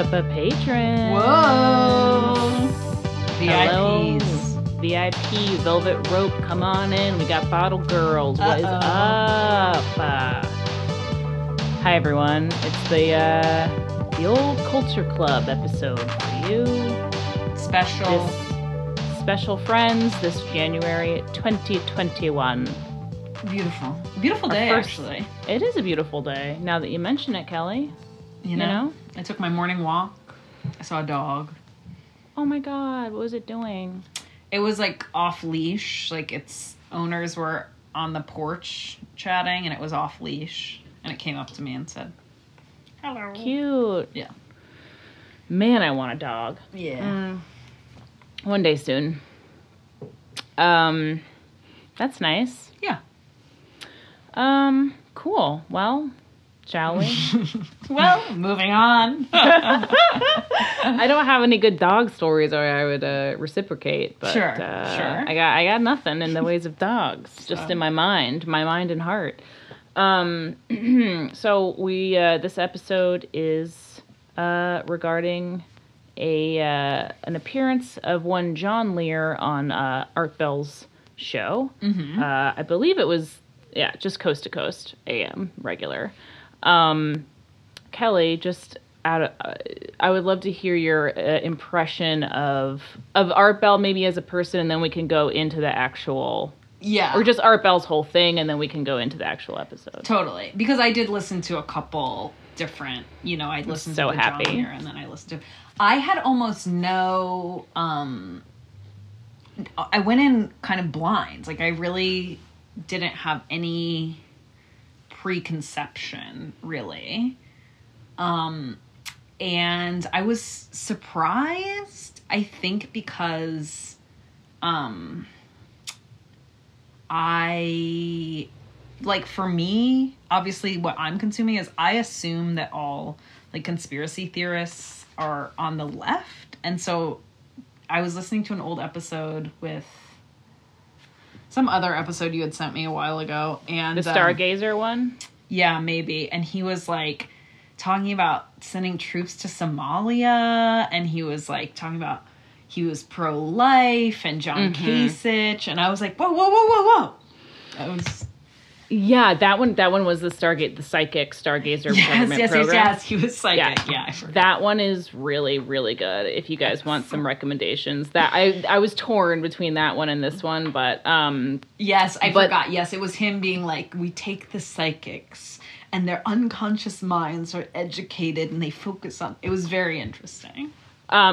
up a patron. Whoa. VIPs. Hello. VIP, velvet rope, come on in. We got bottle girls. What is up? Hi, everyone. It's the old Culture Club episode for you. Special. Special friends this January 2021. Beautiful. Beautiful day, actually. It is a beautiful day, now that you mention it, Kelly. You know? I took my morning walk. I saw a dog. Oh my God, what was it doing? It was like off leash. Like its owners were on the porch chatting and it was off leash. And it came up to me and said, hello. Cute. Yeah. Man, I want a dog. Yeah. One day soon. That's nice. Yeah. Cool. Well, shall we? Well, moving on. I don't have any good dog stories, or I would reciprocate. But, sure. I got nothing in the ways of dogs, just in my mind and heart. So we this episode is regarding an appearance of one John Lear on Art Bell's show. Mm-hmm. I believe it was just Coast to Coast AM regular. Kelly, just I would love to hear your impression of Art Bell maybe as a person, and then we can go into the actual or just Art Bell's whole thing, and then we can go into the actual episode. Totally, because I did listen to a couple different. I listened to the John Lear, and then I listened to. I had almost no. I went in kind of blind. Like I really didn't have any preconception, really. And I was surprised, I think, because I, like, for me, obviously what I'm consuming is I assume that all, like, conspiracy theorists are on the left. And so I was listening to an old episode with some other episode you had sent me a while ago. And the Stargazer one? Yeah, maybe. And he was, like, talking about sending troops to Somalia. And he was, like, talking about he was pro-life and John Kasich. And I was like, whoa. That was... Yeah, that one was the Stargate, the psychic Stargazer government program. Yes. He was psychic. Yeah, I forgot. That one is really, really good. If you guys want some recommendations, that I was torn between that one and this one, but forgot. Yes, it was him being like, we take the psychics and their unconscious minds are educated and they focus on. It was very interesting.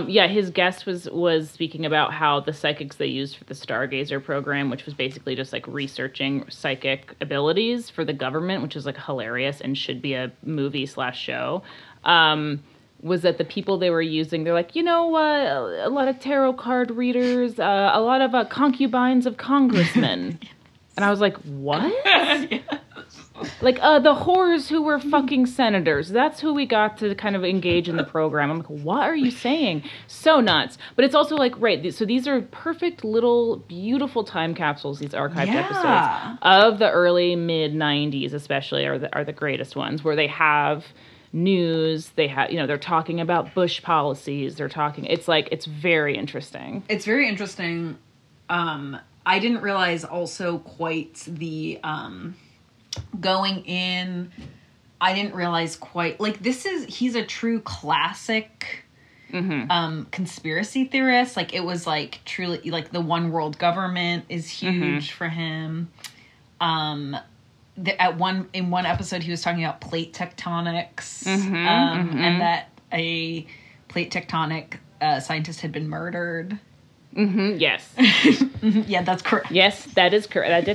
His guest was speaking about how the psychics they used for the Stargazer program, which was basically just, like, researching psychic abilities for the government, which is, like, hilarious and should be a movie/show, was that the people they were using, they're like, a lot of tarot card readers, a lot of concubines of congressmen. Yes. And I was like, what? Yes. Like, the whores who were fucking senators. That's who we got to kind of engage in the program. I'm like, what are you saying? So nuts. But it's also like, right, so these are perfect little beautiful time capsules, these archived episodes of the early, mid-90s especially are the greatest ones, where they have news, they have, they're talking about Bush policies, it's very interesting. It's very interesting. I didn't realize also quite the... going in, I didn't realize quite, like, he's a true classic conspiracy theorist. Like, it was, like, truly, like, the one world government is huge for him. In one episode, he was talking about plate tectonics, and that a plate tectonic scientist had been murdered. Mm-hmm, yes. Yeah, that's correct. Yes, that is correct. That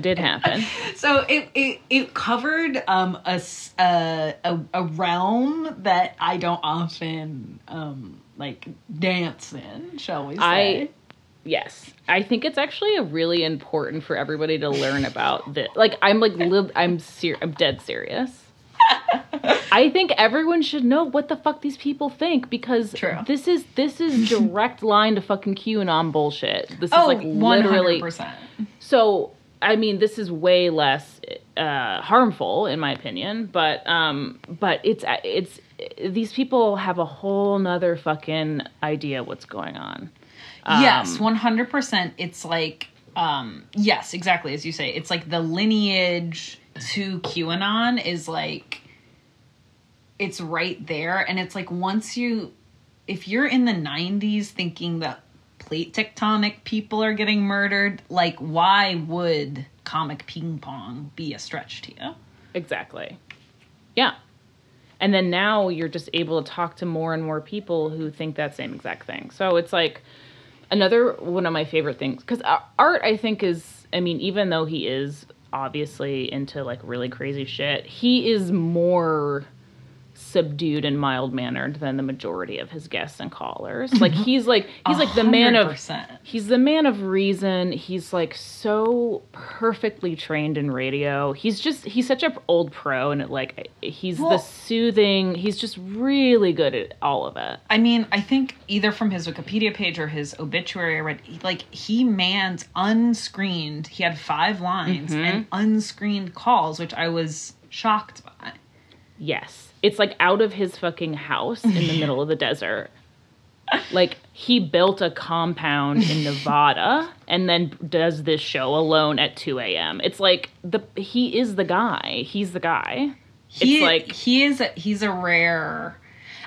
did happen. So it covered a realm that I don't often dance in, shall we say. I think it's actually really important for everybody to learn about this. Like, I'm dead serious. I think everyone should know what the fuck these people think, because this is direct line to fucking QAnon bullshit. This is like literally 100%. So I mean, this is way less harmful in my opinion, but it's these people have a whole nother fucking idea what's going on. Yes, 100%. It's like, yes, exactly as you say. It's like the lineage to QAnon is like, it's right there. And it's like once you, if you're in the 90s thinking that plate tectonic people are getting murdered, like why would Comic Ping Pong be a stretch to you? Exactly. Yeah. And then now you're just able to talk to more and more people who think that same exact thing. So it's like another one of my favorite things. Because Art, I think, is, I mean, even though he is obviously into like really crazy shit, he is more subdued and mild-mannered than the majority of his guests and callers. Like he's like the man of, he's the man of reason. He's like so perfectly trained in radio. He's just, he's such an old pro, and it like he's the soothing, he's just really good at all of it. I mean, I think either from his Wikipedia page or his obituary I read, like he manned unscreened, he had 5 lines and unscreened calls, which I was shocked by. Yes. It's like out of his fucking house in the middle of the desert. Like he built a compound in Nevada and then does this show alone at 2 a.m. It's like he is the guy. He's the guy. It's like he's a rare.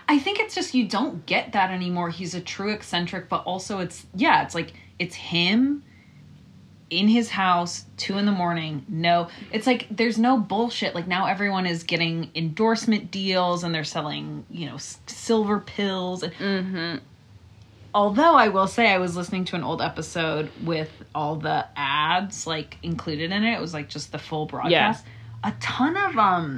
I think it's just you don't get that anymore. He's a true eccentric, but also it's it's like it's him in his house, 2 a.m. No, it's like there's no bullshit. Like now everyone is getting endorsement deals and they're selling, you know, silver pills. Although I will say I was listening to an old episode with all the ads like included in it. It was like just the full broadcast. Yeah. A ton of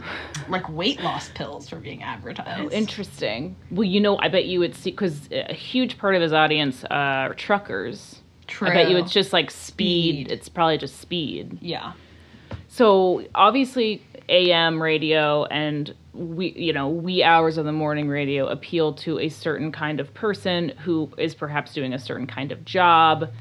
like weight loss pills were being advertised. Oh, interesting. Well, you know, I bet you would see, because a huge part of his audience are truckers. True. I bet you it's just like speed. It's probably just speed. Yeah. So obviously AM radio and wee hours of the morning radio appeal to a certain kind of person who is perhaps doing a certain kind of job,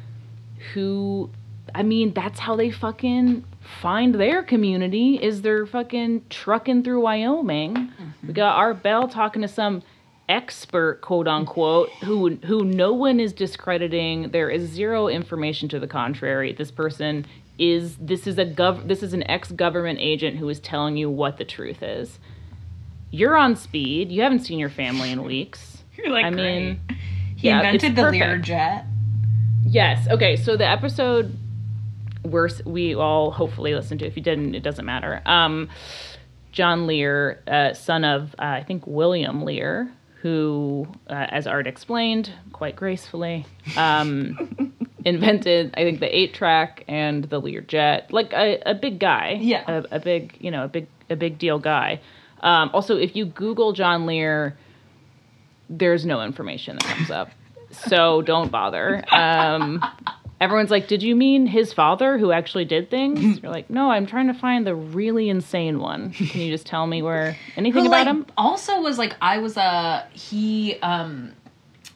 who, I mean, that's how they fucking find their community, is they're fucking trucking through Wyoming. We got Art Bell talking to some expert, quote unquote, who no one is discrediting. There is zero information to the contrary. This person is, this is an ex-government agent who is telling you what the truth is. You're on speed. You haven't seen your family in weeks. You're like, I mean, he invented the Lear jet. Yes. Okay. So the episode we all hopefully listened to. If you didn't, it doesn't matter. John Lear, son of I think William Lear, who, as Art explained quite gracefully, invented, I think, the 8-track and the Learjet. Like a big guy. Yeah. A big deal guy. Also, if you Google John Lear, there's no information that comes up. So don't bother. Everyone's like, did you mean his father who actually did things? You're like, no, I'm trying to find the really insane one. Can you just tell me where anything about him? Also was like, he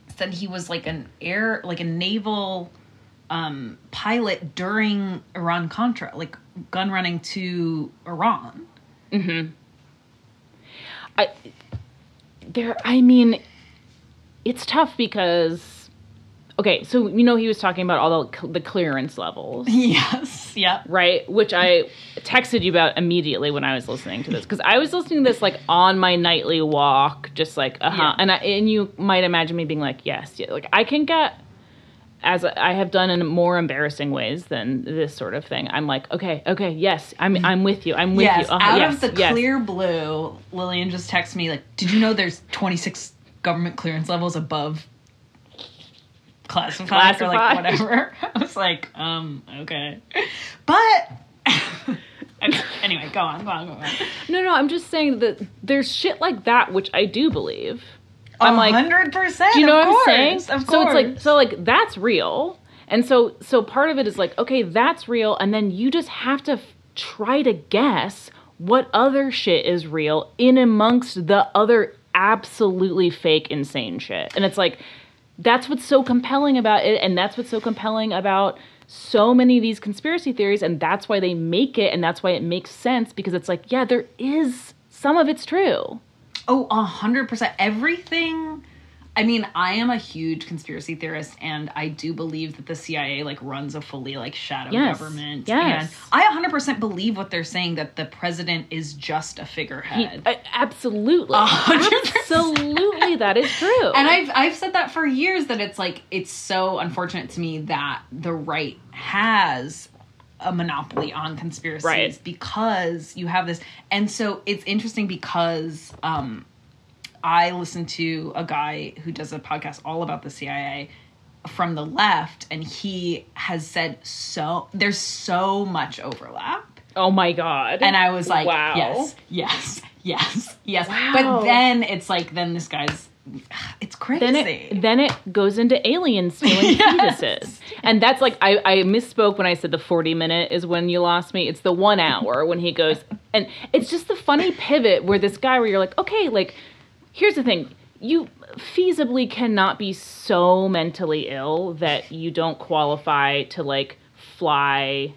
said he was like a naval pilot during Iran-Contra, like gun running to Iran. I mean, it's tough because, okay, so, you know, he was talking about all the clearance levels. Yes, yeah. Right? Which I texted you about immediately when I was listening to this. Because I was listening to this, like, on my nightly walk, just like, Yeah. And you might imagine me being like, yes. Yeah. Like, I can get, as I have done in more embarrassing ways than this sort of thing, I'm like, okay, yes, I'm with you. I'm with you. Out of the clear blue, Lillian just texted me, like, did you know there's 26 government clearance levels above classified or like whatever? I was like, okay, but anyway, go on. No, I'm just saying that there's shit like that, which I do believe. I'm like 100%. Do you know what I'm saying? Of course. So it's like, that's real, and so part of it is like, okay, that's real, and then you just have to try to guess what other shit is real in amongst the other absolutely fake, insane shit, and it's like. That's what's so compelling about it, and that's what's so compelling about so many of these conspiracy theories, and that's why they make it, and that's why it makes sense, because it's like, yeah, there is, some of it's true. Oh, 100%. Everything. I mean, I am a huge conspiracy theorist, and I do believe that the CIA, like, runs a fully, like, shadow government. Yes. And I 100% believe what they're saying, that the president is just a figurehead. Absolutely. 100%. Absolutely, that is true. And I've said that for years, that it's, like, it's so unfortunate to me that the right has a monopoly on conspiracies. Right. Because you have this. And so it's interesting because... I listened to a guy who does a podcast all about the CIA from the left, and he has said there's so much overlap. Oh, my God. And I was like, wow. Yes. Wow. But then it's like, then this guy's, it's crazy. Then it goes into aliens stealing fetuses. And that's like, I misspoke when I said the 40-minute is when you lost me. It's the 1 hour when he goes, and it's just the funny pivot where this guy, where you're like, okay, like, here's the thing. You feasibly cannot be so mentally ill that you don't qualify to, like, fly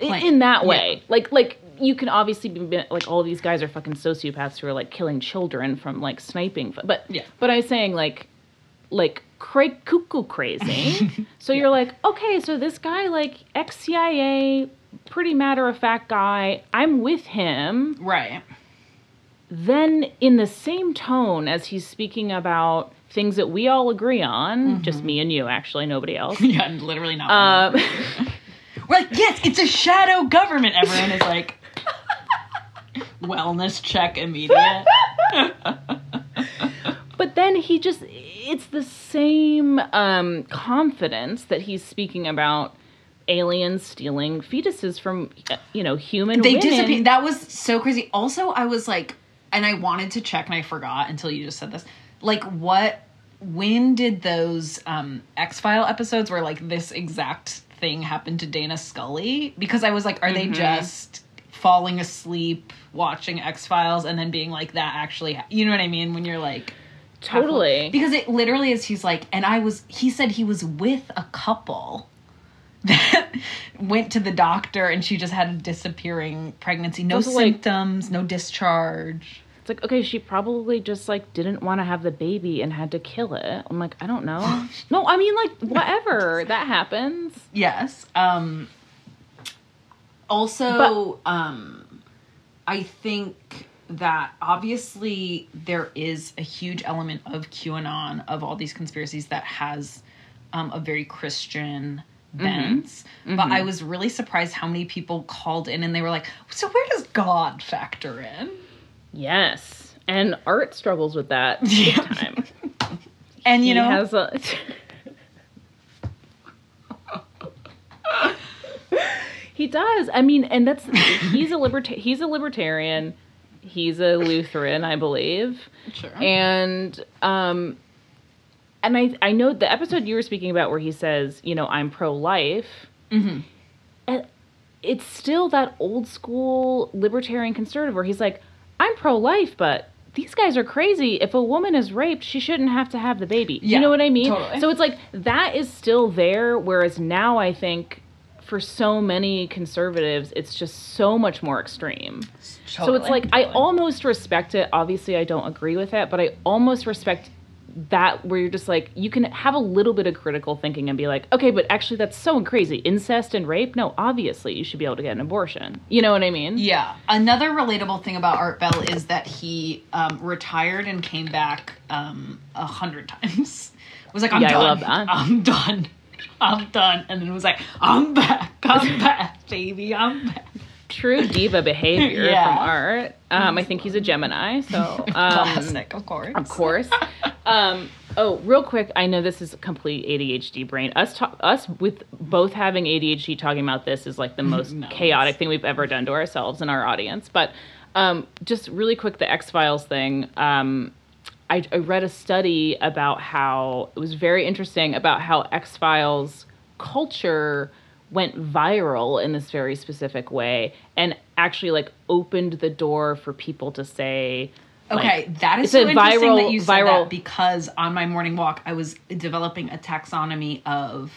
in that way. Yeah. Like you can obviously be, like, all these guys are fucking sociopaths who are, like, killing children from, like, sniping. But I was saying, like cuckoo crazy. So you're like, okay, so this guy, like, ex-CIA, pretty matter-of-fact guy, I'm with him. Right. Then in the same tone as he's speaking about things that we all agree on, just me and you, actually, nobody else. Yeah, literally not. We're like, yes, it's a shadow government. Everyone is like, wellness check immediate. But then he just, it's the same confidence that he's speaking about aliens stealing fetuses from, you know, human women. They disappeared. That was so crazy. Also, I was like, and I wanted to check, and I forgot until you just said this. Like, when did those X-Files episodes where, like, this exact thing happened to Dana Scully? Because I was like, are they just falling asleep watching X-Files and then being like, that actually... You know what I mean? When you're like... Totally. Halfway. Because it literally is, he's like... And he said he was with a couple that went to the doctor, and she just had a disappearing pregnancy. No symptoms, like, no discharge. It's like, okay, she probably just, like, didn't want to have the baby and had to kill it. I'm like, I don't know. No, I mean, like, whatever. That happens. Yes. Also, but, I think that obviously there is a huge element of QAnon, of all these conspiracies, that has a very Christian... bends. But I was really surprised how many people called in, and they were like, so where does God factor in? Yes. And Art struggles with that big time. And you know, has a he does. I mean, and that's he's a libertarian. He's a Lutheran, I believe. Sure. And and I know the episode you were speaking about where he says, you know, I'm pro-life. And it's still that old school libertarian conservative where he's like, I'm pro-life, but these guys are crazy. If a woman is raped, she shouldn't have to have the baby. Yeah, you know what I mean? Totally. So it's like that is still there, whereas now I think for so many conservatives, it's just so much more extreme. Totally. So it's like I almost respect it. Obviously, I don't agree with it, but I almost respect that, where you're just like, you can have a little bit of critical thinking and be like, okay, but actually that's so crazy. Incest and rape? No, obviously you should be able to get an abortion. You know what I mean? Yeah. Another relatable thing about Art Bell is that he retired and came back 100 times. Was like, I'm done. I love that. I'm done. And then was like, I'm back, baby, I'm back. True diva behavior from Art. I think he's a Gemini, so classic, of course. Oh, real quick, I know this is a complete ADHD brain. Us with both having ADHD talking about this is like the most chaotic thing we've ever done to ourselves and our audience. But just really quick, the X-Files thing. I read a study about how it was very interesting about how X-Files culture went viral in this very specific way and actually, like, opened the door for people to say... Okay, like, that is so interesting that you said that, because on my morning walk, I was developing a taxonomy of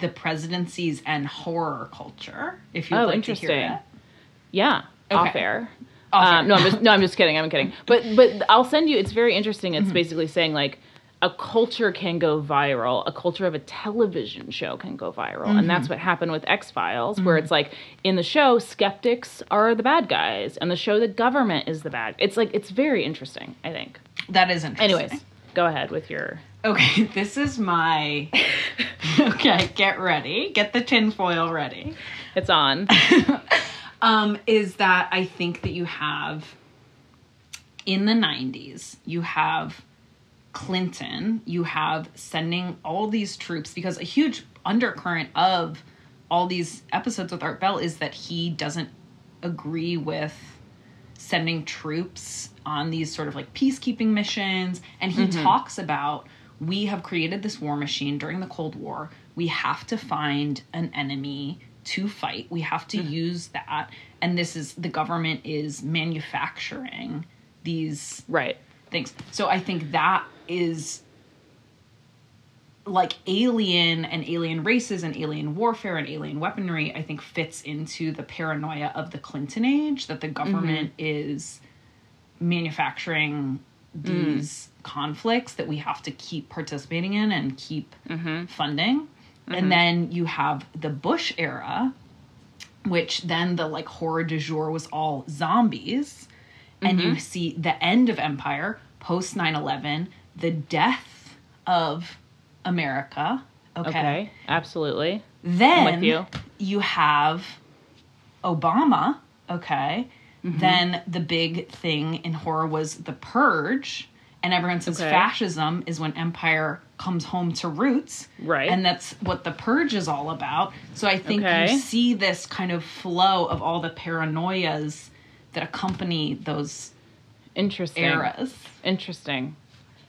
the presidencies and horror culture, if you'd like to hear that. Yeah, okay. Off air. Awesome. No, I'm just kidding. But I'll send you. It's very interesting. It's basically saying like a culture can go viral. A culture of a television show can go viral, and that's what happened with X-Files, where it's like in the show skeptics are the bad guys, and the show the government is the bad. It's like it's very interesting. I think that is interesting. Anyways, go ahead with your. Okay, this is my. Okay, get ready. Get the tinfoil ready. It's on. Is that I think that you have, in the 90s, you have Clinton, you have sending all these troops, because a huge undercurrent of all these episodes with Art Bell is that he doesn't agree with sending troops on these sort of like peacekeeping missions. And he talks about, we have created this war machine during the Cold War. We have to find an enemy to fight. We have to use that. And this is, the government is manufacturing these things. So I think that is like alien and alien races and alien warfare and alien weaponry, I think fits into the paranoia of the Clinton age, that the government is manufacturing these conflicts that we have to keep participating in and keep funding. And then you have the Bush era, which then the like horror du jour was all zombies. And you see the end of empire, post 9/11, the death of America. Okay. Absolutely. Then I'm with you. You have Obama. Okay. Then the big thing in horror was the Purge. And everyone says fascism is when empire comes home to roots. Right. And that's what the Purge is all about. So I think you see this kind of flow of all the paranoias that accompany those eras. Interesting.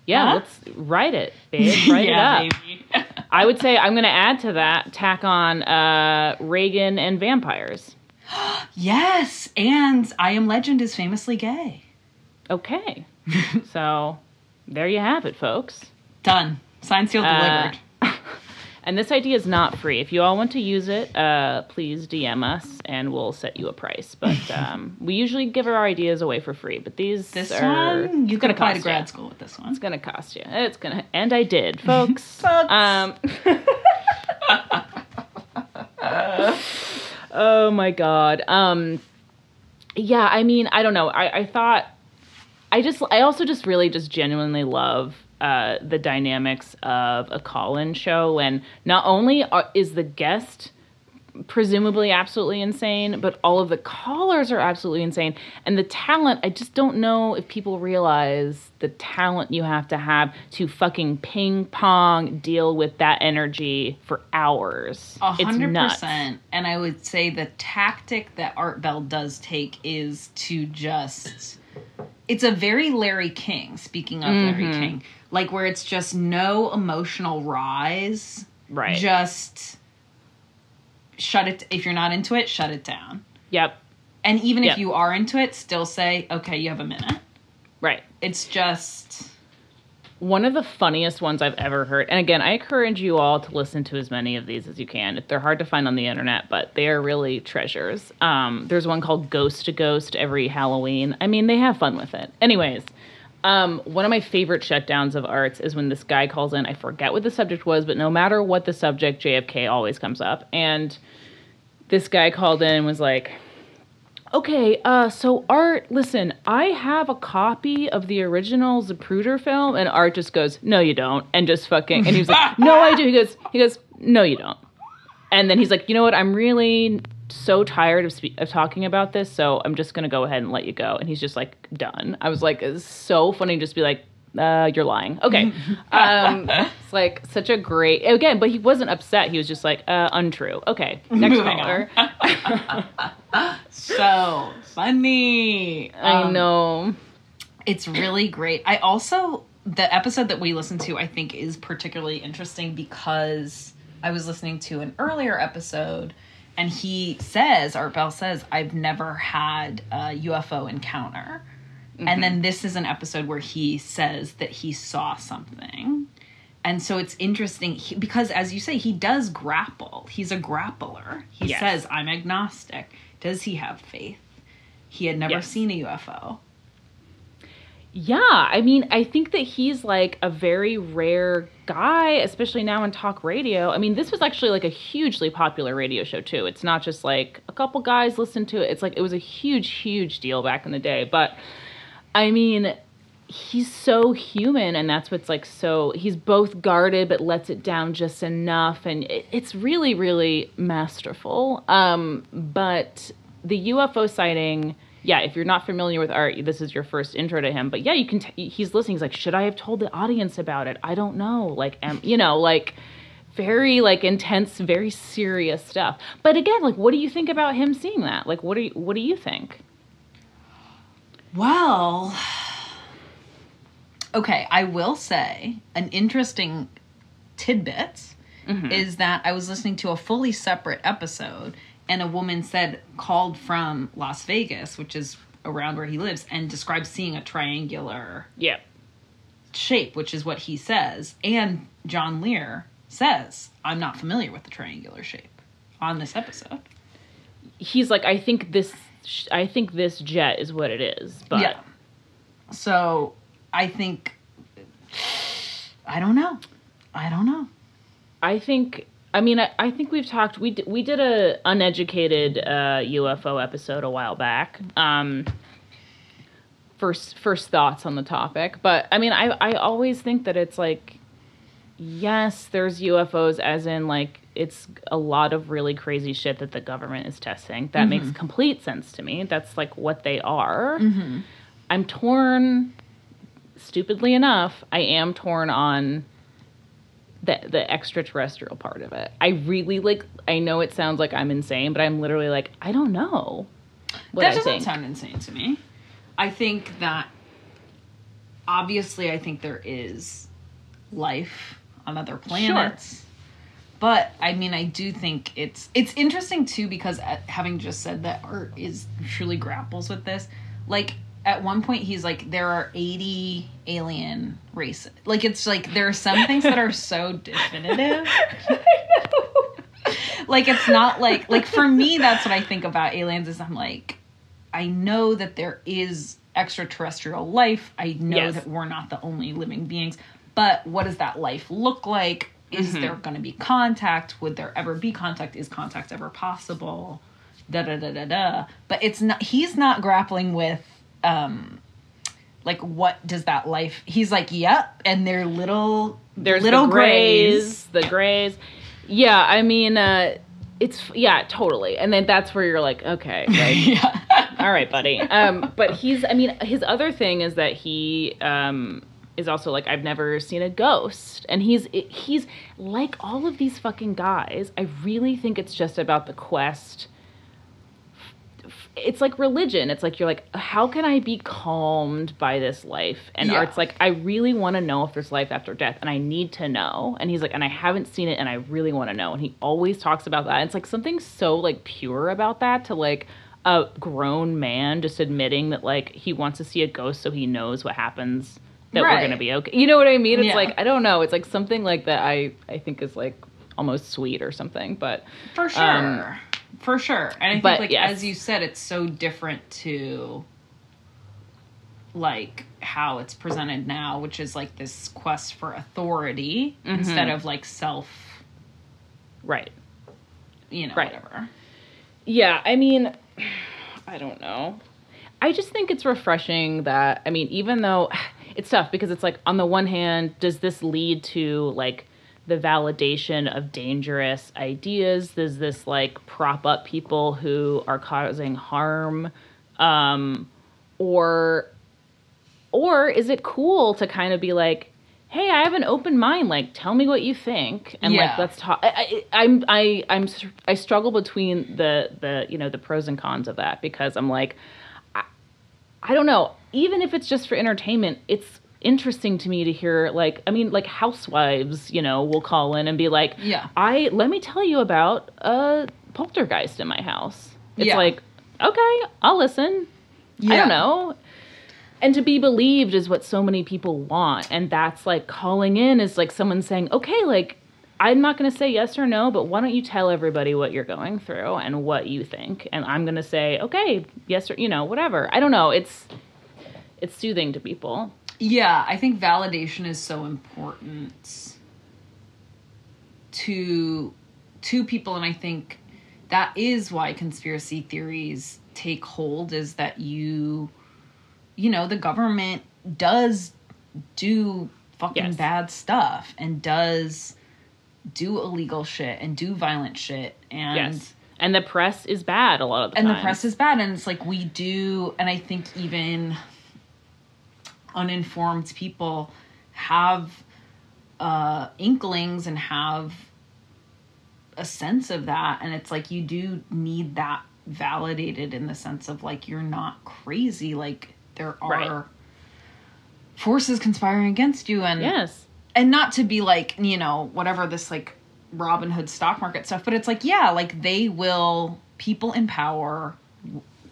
Yeah, let's write it, babe. Write it up. Baby. I would say I'm going to add to that, tack on Reagan and vampires. Yes. And I Am Legend is famously gay. Okay. So there you have it, folks. Done. Signed, sealed, delivered. And this idea is not free. If you all want to use it, please DM us and we'll set you a price. But we usually give our ideas away for free. But this one, you could apply to grad school with this one. It's going to cost you. It's going to, and I did, folks. Folks. Oh my God. Yeah, I mean, I don't know. I also just genuinely love the dynamics of a call-in show when not only is the guest presumably absolutely insane, but all of the callers are absolutely insane. And the talent, I just don't know if people realize the talent you have to fucking ping pong deal with that energy for hours. 100%. And I would say the tactic that Art Bell does take is to just... It's a very Larry King, speaking of Larry King, like where it's just no emotional rise. Right. Just shut it. If you're not into it, shut it down. Yep. And even if you are into it, still say, okay, you have a minute. Right. It's just... One of the funniest ones I've ever heard. And again, I encourage you all to listen to as many of these as you can. They're hard to find on the internet, but they are really treasures. There's one called Ghost to Ghost every Halloween. I mean, they have fun with it. Anyways, one of my favorite shutdowns of Arts is when this guy calls in. I forget what the subject was, but no matter what the subject, JFK always comes up. And this guy called in and was like, okay, so Art, listen, I have a copy of the original Zapruder film, and Art just goes, no, you don't, and just fucking, and he was like, no, I do, he goes, no, you don't, and then he's like, you know what, I'm really so tired of talking about this, so I'm just gonna go ahead and let you go, and he's just like, done. I was like, it's so funny to just be like, you're lying. Okay. It's like such a great, again, but he wasn't upset. He was just like, untrue. Okay. Next caller. So funny. I know. It's really great. I also, the episode that we listened to, I think is particularly interesting because I was listening to an earlier episode and he says, Art Bell says, I've never had a UFO encounter. And then this is an episode where he says that he saw something. And so it's interesting because, as you say, he does grapple. He's a grappler. He says, I'm agnostic. Does he have faith? He had never seen a UFO. Yeah, I mean, I think that he's like a very rare guy, especially now in talk radio. I mean, this was actually like a hugely popular radio show too. It's not just like a couple guys listened to it. It's like it was a huge, huge deal back in the day. But I mean, he's so human, and that's what's like so. He's both guarded but lets it down just enough, and it's really, really masterful. But the UFO sighting. Yeah, if you're not familiar with Art, this is your first intro to him. But yeah, you can. He's listening. He's like, should I have told the audience about it? I don't know. Like, very like intense, very serious stuff. But again, like, what do you think about him seeing that? Like, what do you think? Well, okay, I will say an interesting tidbit is that I was listening to a fully separate episode. And a woman called from Las Vegas, which is around where he lives, and described seeing a triangular shape, which is what he says. And John Lear says, I'm not familiar with the triangular shape on this episode. He's like, I think this jet is what it is. But yeah. So I think, I don't know. I think we've talked. We did a uneducated UFO episode a while back. First thoughts on the topic, but I mean, I always think that it's like, yes, there's UFOs, as in like it's a lot of really crazy shit that the government is testing. That makes complete sense to me. That's like what they are. I'm torn. Stupidly enough, I am torn on the extraterrestrial part of it. I really like, I know it sounds like I'm insane, but I'm literally like, I don't know. That doesn't sound insane to me. I think that, obviously, I think there is life on other planets. Sure. But, I mean, I do think it's interesting, too, because having just said that Art truly grapples with this, like, at one point, he's like, there are 80 alien races. Like, it's like, there are some things that are so definitive. Like, it's not like, for me, that's what I think about aliens is I'm like, I know that there is extraterrestrial life. I know that we're not the only living beings. But what does that life look like? Is there going to be contact? Would there ever be contact? Is contact ever possible? Da-da-da-da-da. But it's not, he's not grappling with like what does that life? He's like, yep, and they're little. There's little the grays, Yeah, I mean, it's totally. And then that's where you're like, okay, like, all right, buddy. But he's, I mean, his other thing is that he is also like, I've never seen a ghost, and he's like all of these fucking guys. I really think it's just about the quest. It's like religion. It's like you're like, how can I be calmed by this life? And Art's like, I really want to know if there's life after death, and I need to know. And he's like, and I haven't seen it, and I really want to know. And he always talks about that. And it's like something so like pure about that to like a grown man just admitting that like he wants to see a ghost so he knows what happens, that we're gonna be okay. You know what I mean? It's like, I don't know. It's like something like that. I think is like almost sweet or something. But for sure. For sure. And I think, but, like, as you said, it's so different to, like, how it's presented now, which is, like, this quest for authority instead of, like, self... Right. You know, whatever. Yeah, I mean, I don't know. I just think it's refreshing that, I mean, even though... It's tough because it's, like, on the one hand, does this lead to, like... the validation of dangerous ideas? Does this like prop up people who are causing harm? Or is it cool to kind of be like, hey, I have an open mind. Like, tell me what you think. And like, let's talk. I struggle between the, you know, the pros and cons of that because I'm like, I don't know, even if it's just for entertainment, it's interesting to me to hear, like, I mean, like housewives, you know, will call in and be like, let me tell you about a poltergeist in my house. It's like, okay, I'll listen. I don't know. And to be believed is what so many people want. And that's like calling in is like someone saying, okay, like, I'm not going to say yes or no, but why don't you tell everybody what you're going through and what you think? And I'm going to say, okay, yes or, you know, whatever. I don't know. It's soothing to people. Yeah, I think validation is so important to people. And I think that is why conspiracy theories take hold, is that you know, the government does do fucking bad stuff and does do illegal shit and do violent shit. And and the press is bad a lot of the time. And the press is bad. And it's like we do. And I think even uninformed people have inklings and have a sense of that. And it's like you do need that validated in the sense of like you're not crazy. Like there are forces conspiring against you. And and not to be like, you know, whatever this like Robin Hood stock market stuff, but it's like, yeah, like they will, people in power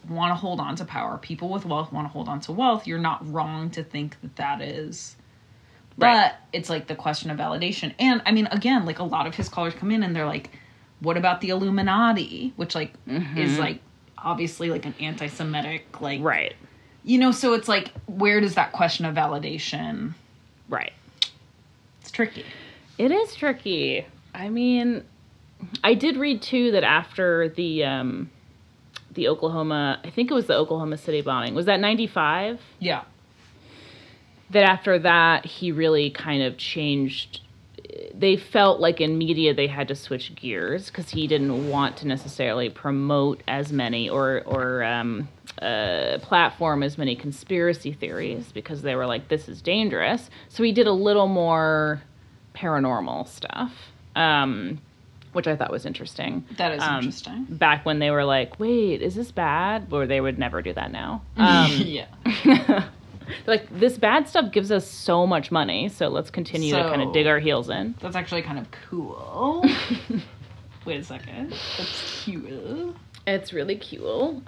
want to hold on to power. People with wealth want to hold on to wealth. You're not wrong to think that that is. Right. But it's like the question of validation. And I mean, again, like a lot of his callers come in and they're like, what about the Illuminati? Which like is like obviously like an anti-Semitic, like, you know, so it's like, where does that question of validation? Right. It's tricky. It is tricky. I mean, I did read too that after the Oklahoma, I think it was the Oklahoma City bombing. Was that 95? Yeah. That after that, he really kind of changed. They felt like in media they had to switch gears because he didn't want to necessarily promote as many or platform as many conspiracy theories because they were like, this is dangerous. So he did a little more paranormal stuff. Which I thought was interesting. That is interesting. Back when they were like, wait, is this bad? Or they would never do that now. They're like, this bad stuff gives us so much money, so let's continue to kind of dig our heels in. That's actually kind of cool. Wait a second. That's cool. It's really cool.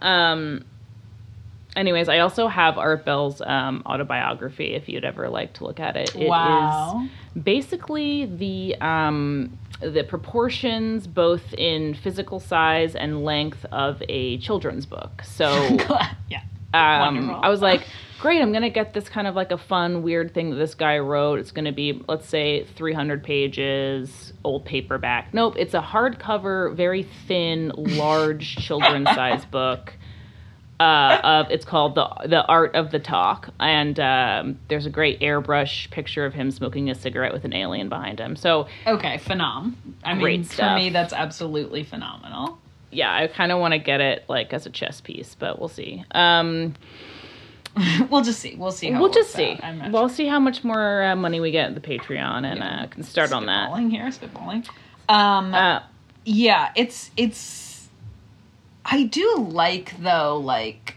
Anyways, I also have Art Bell's autobiography, if you'd ever like to look at it. It is basically the proportions both in physical size and length of a children's book. So I was like, great, I'm going to get this kind of like a fun, weird thing that this guy wrote. It's going to be, let's say, 300 pages, old paperback. Nope, it's a hardcover, very thin, large children's size book. It's called the Art of the Talk, and there's a great airbrush picture of him smoking a cigarette with an alien behind him. So okay, phenom. I mean, for me, that's absolutely phenomenal. Yeah, I kind of want to get it like as a chess piece, but we'll see. We'll just see. We'll see. We'll just see. We'll see how much more money we get at the Patreon, and can start on that. Spitballing. Yeah, it's. I do like, though, like,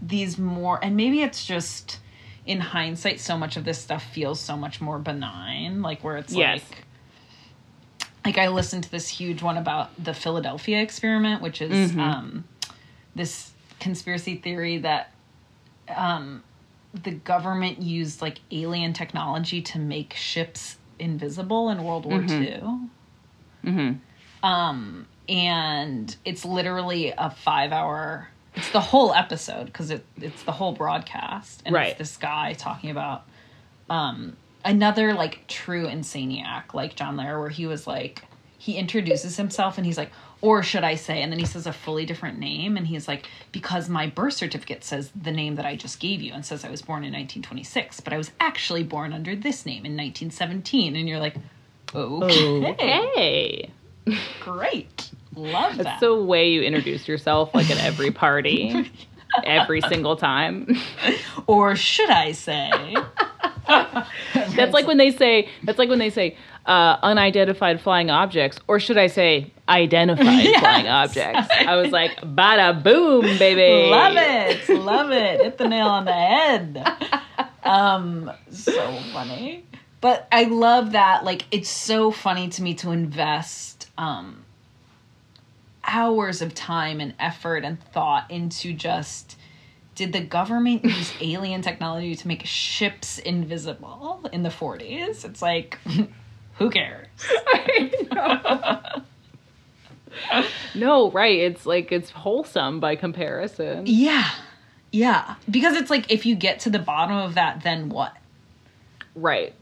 these more, and maybe it's just, in hindsight, so much of this stuff feels so much more benign, like, where it's, like, I listened to this huge one about the Philadelphia Experiment, which is, this conspiracy theory that, the government used, like, alien technology to make ships invisible in World War II. And it's literally a 5-hour... It's the whole episode, because it's the whole broadcast. And it's this guy talking about another, like, true insaniac, like John Lear, where he was, like... He introduces himself, and he's like, or should I say... And then he says a fully different name, and he's like, because my birth certificate says the name that I just gave you, and says I was born in 1926, but I was actually born under this name in 1917. And you're like, okay. Great. Love that. That's the way you introduce yourself, like, at every party, every single time. Or should I say? That's like when they say unidentified flying objects, or should I say identified flying objects? I was like, bada boom, baby. Love it. Hit the nail on the head. So funny. But I love that, like, it's so funny to me to invest hours of time and effort and thought into just, did the government use alien technology to make ships invisible in the 40s? It's like, Who cares? I know. No, right. It's like, it's wholesome by comparison. Yeah. Yeah. Because it's like, if you get to the bottom of that, then what? Right.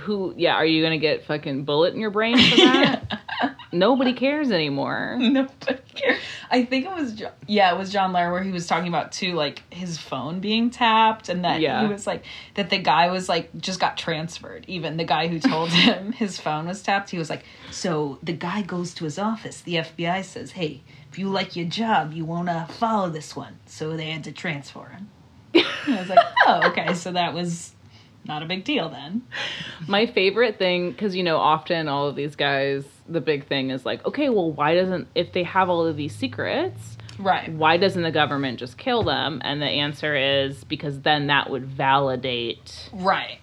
Who, yeah, are you going to get fucking bullet in your brain for that? Yeah. Nobody cares anymore. Nobody cares. I think it was John Lear where he was talking about, too, like, his phone being tapped and that he was, like, that the guy was, like, just got transferred. Even the guy who told him his phone was tapped, he was like, so the guy goes to his office. The FBI says, hey, if you like your job, you want to follow this one. So they had to transfer him. And I was like, oh, okay, so that was... not a big deal then. My favorite thing, because, you know, often all of these guys, the big thing is like, okay, well, why doesn't, if they have all of these secrets, right? Why doesn't the government just kill them? And the answer is because then that would validate. Right.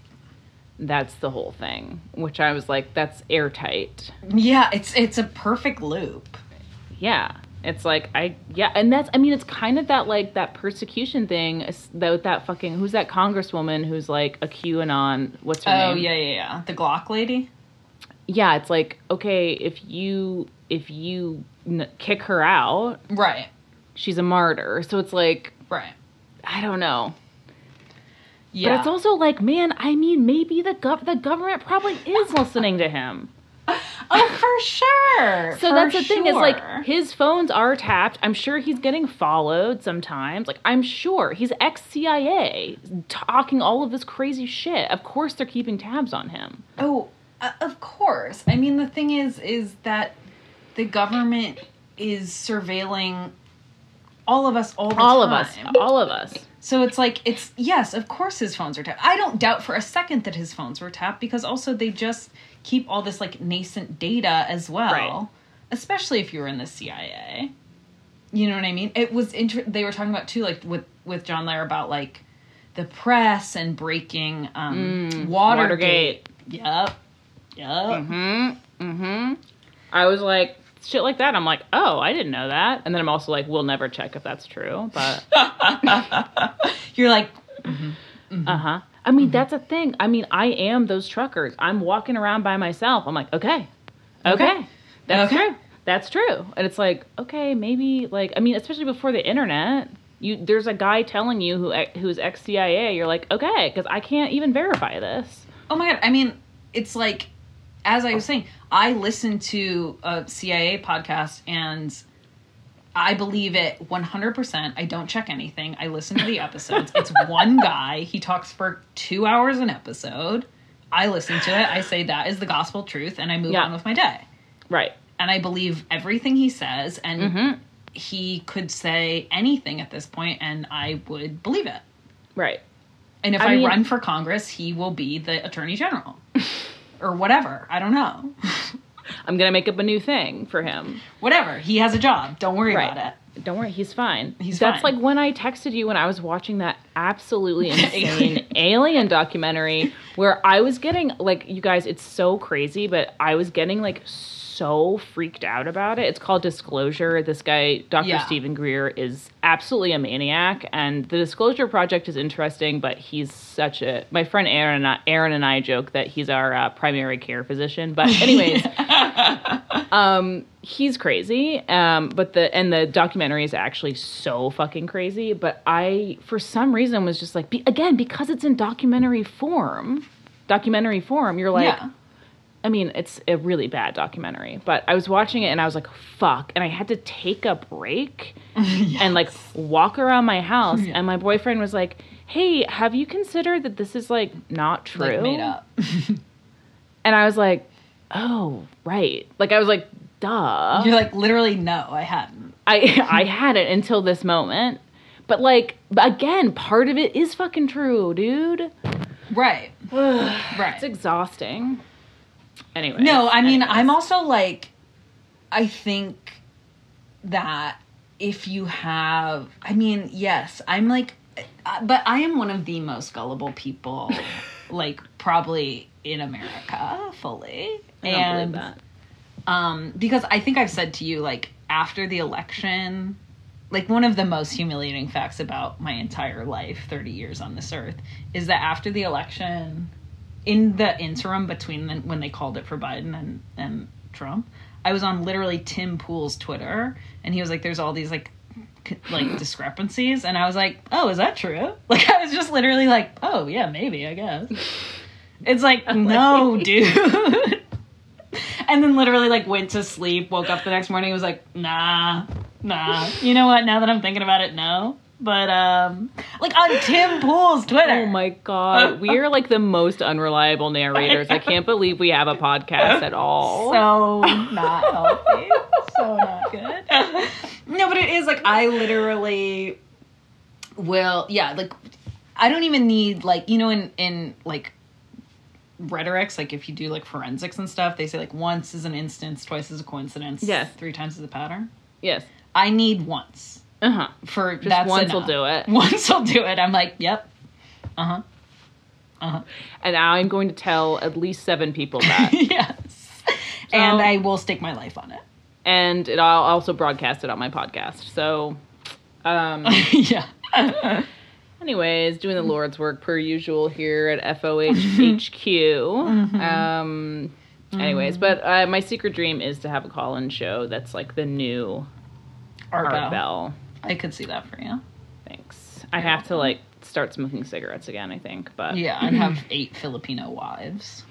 That's the whole thing, which I was like, that's airtight. Yeah, it's a perfect loop. Yeah. It's like, and that's, I mean, it's kind of that, like, that persecution thing that fucking, who's that congresswoman who's, like, a QAnon, what's her name? Oh, yeah. The Glock lady? Yeah, it's like, okay, if you kick her out. Right. She's a martyr. So it's like. Right. I don't know. Yeah. But it's also like, man, I mean, maybe the government probably is listening to him. Oh, for sure. So that's the thing is, like, his phones are tapped. I'm sure he's getting followed sometimes. Like, I'm sure he's ex-CIA talking all of this crazy shit. Of course they're keeping tabs on him. Oh, of course. I mean, the thing is that the government is surveilling all of us all the time. All of us. So it's like, yes, of course his phones are tapped. I don't doubt for a second that his phones were tapped because also they just... keep all this, like, nascent data as well. Right. Especially if you were in the CIA. You know what I mean? It was they were talking about, too, like, with John Lear about, like, the press and breaking Watergate. Yep. Mm-hmm. I was like, shit like that. I'm like, oh, I didn't know that. And then I'm also like, we'll never check if that's true. But you're like, uh-huh. I mean, that's a thing. I mean, I am those truckers. I'm walking around by myself. I'm like, okay. That's true. And it's like, okay, maybe, like, I mean, especially before the internet, there's a guy telling you who's ex-CIA. You're like, okay, because I can't even verify this. Oh, my God. I mean, it's like, as I was saying, I listened to a CIA podcast, and I believe it 100%. I don't check anything. I listen to the episodes. It's one guy. He talks for 2 hours an episode. I listen to it. I say that is the gospel truth, and I move on with my day. Right. And I believe everything he says, and he could say anything at this point, and I would believe it. Right. And if I run for Congress, he will be the Attorney General. Or whatever. I don't know. I'm going to make up a new thing for him. Whatever. He has a job. Don't worry about it. Don't worry. He's fine. That's like when I texted you when I was watching that absolutely insane alien documentary where I was getting, like, you guys, it's so crazy, but I was getting, like, so freaked out about it. It's called Disclosure. This guy, Dr. Stephen Greer, is absolutely a maniac. And the Disclosure Project is interesting, but he's such a... My friend Aaron and I joke that he's our primary care physician. But anyways... he's crazy, but the documentary is actually so fucking crazy, but I, for some reason, was just like, because it's in documentary form, you're like, I mean, it's a really bad documentary, but I was watching it and I was like, fuck, and I had to take a break and, like, walk around my house, and my boyfriend was like, hey, have you considered that this is, like, not true? Like, made up. And I was like, oh, right. Like, I was like, duh. You're like, literally, no, I hadn't. I hadn't until this moment. But, like, again, part of it is fucking true, dude. Right. Right. It's exhausting. Anyway. No, I mean, I'm also, like, I think that if you have, I mean, yes, I'm, like, but I am one of the most gullible people, like, probably in America, fully. I don't believe that. Because I think I've said to you, like, after the election, like, one of the most humiliating facts about my entire life, 30 years on this earth, is that after the election, in the interim between when they called it for Biden and Trump, I was on literally Tim Pool's Twitter, and he was like, there's all these like discrepancies, and I was like, oh, is that true? Like, I was just literally like, oh yeah, maybe, I guess. It's like, no, dude. And then literally like went to sleep, woke up the next morning, was like, nah, you know what, now that I'm thinking about it, no. But like on Tim Pool's Twitter. Oh my god, we are like the most unreliable narrators. I can't believe we have a podcast at all. So not healthy. So not good. No, but it is like, I literally will. Yeah, like I don't even need, like, you know, in like rhetorics, like if you do like forensics and stuff, they say like once is an instance, twice is a coincidence, yes, three times is a pattern. Yes, I need once. Uh-huh. For just that's once enough. Will do it. Once will do it. I'm like, yep. Uh-huh. Uh-huh. And I'm going to tell at least 7 people that. Yes. And I will stake my life on it. And I'll also broadcast it on my podcast. So, yeah. Anyways, doing the Lord's work per usual here at FOH HQ. Mm-hmm. Anyways, but my secret dream is to have a call-in show that's like the new Art Bell. I could see that for you. Thanks. I have to, like, start smoking cigarettes again, I think. But yeah, I'd have 8 Filipino wives.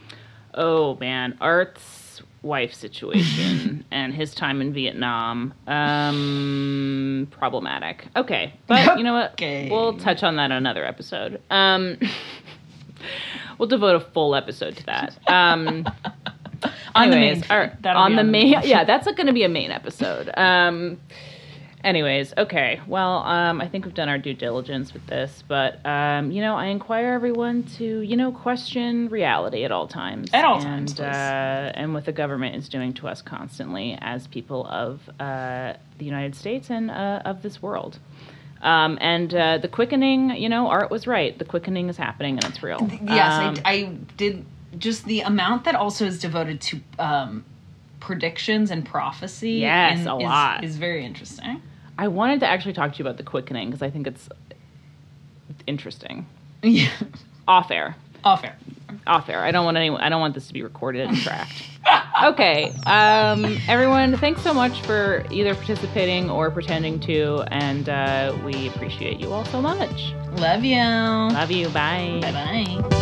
Oh, man. Art's wife situation and his time in Vietnam. Problematic. Okay. But you know what? Okay. We'll touch on that on another episode. We'll devote a full episode to that. Anyways, on the main. Yeah, that's going to be a main episode. Anyways, okay. Well, I think we've done our due diligence with this, but, you know, I inquire everyone to, you know, question reality at all times. At all times, please. And what the government is doing to us constantly as people of the United States and of this world. And the quickening, you know, Art was right. The quickening is happening and it's real. Yes, I did. Just the amount that also is devoted to predictions and prophecy. Yes, a lot. Is very interesting. I wanted to actually talk to you about the quickening because I think it's interesting. Yeah. Off air. I don't want this to be recorded and tracked. Okay. Everyone, thanks so much for either participating or pretending to, and we appreciate you all so much. Love you. Bye. Bye.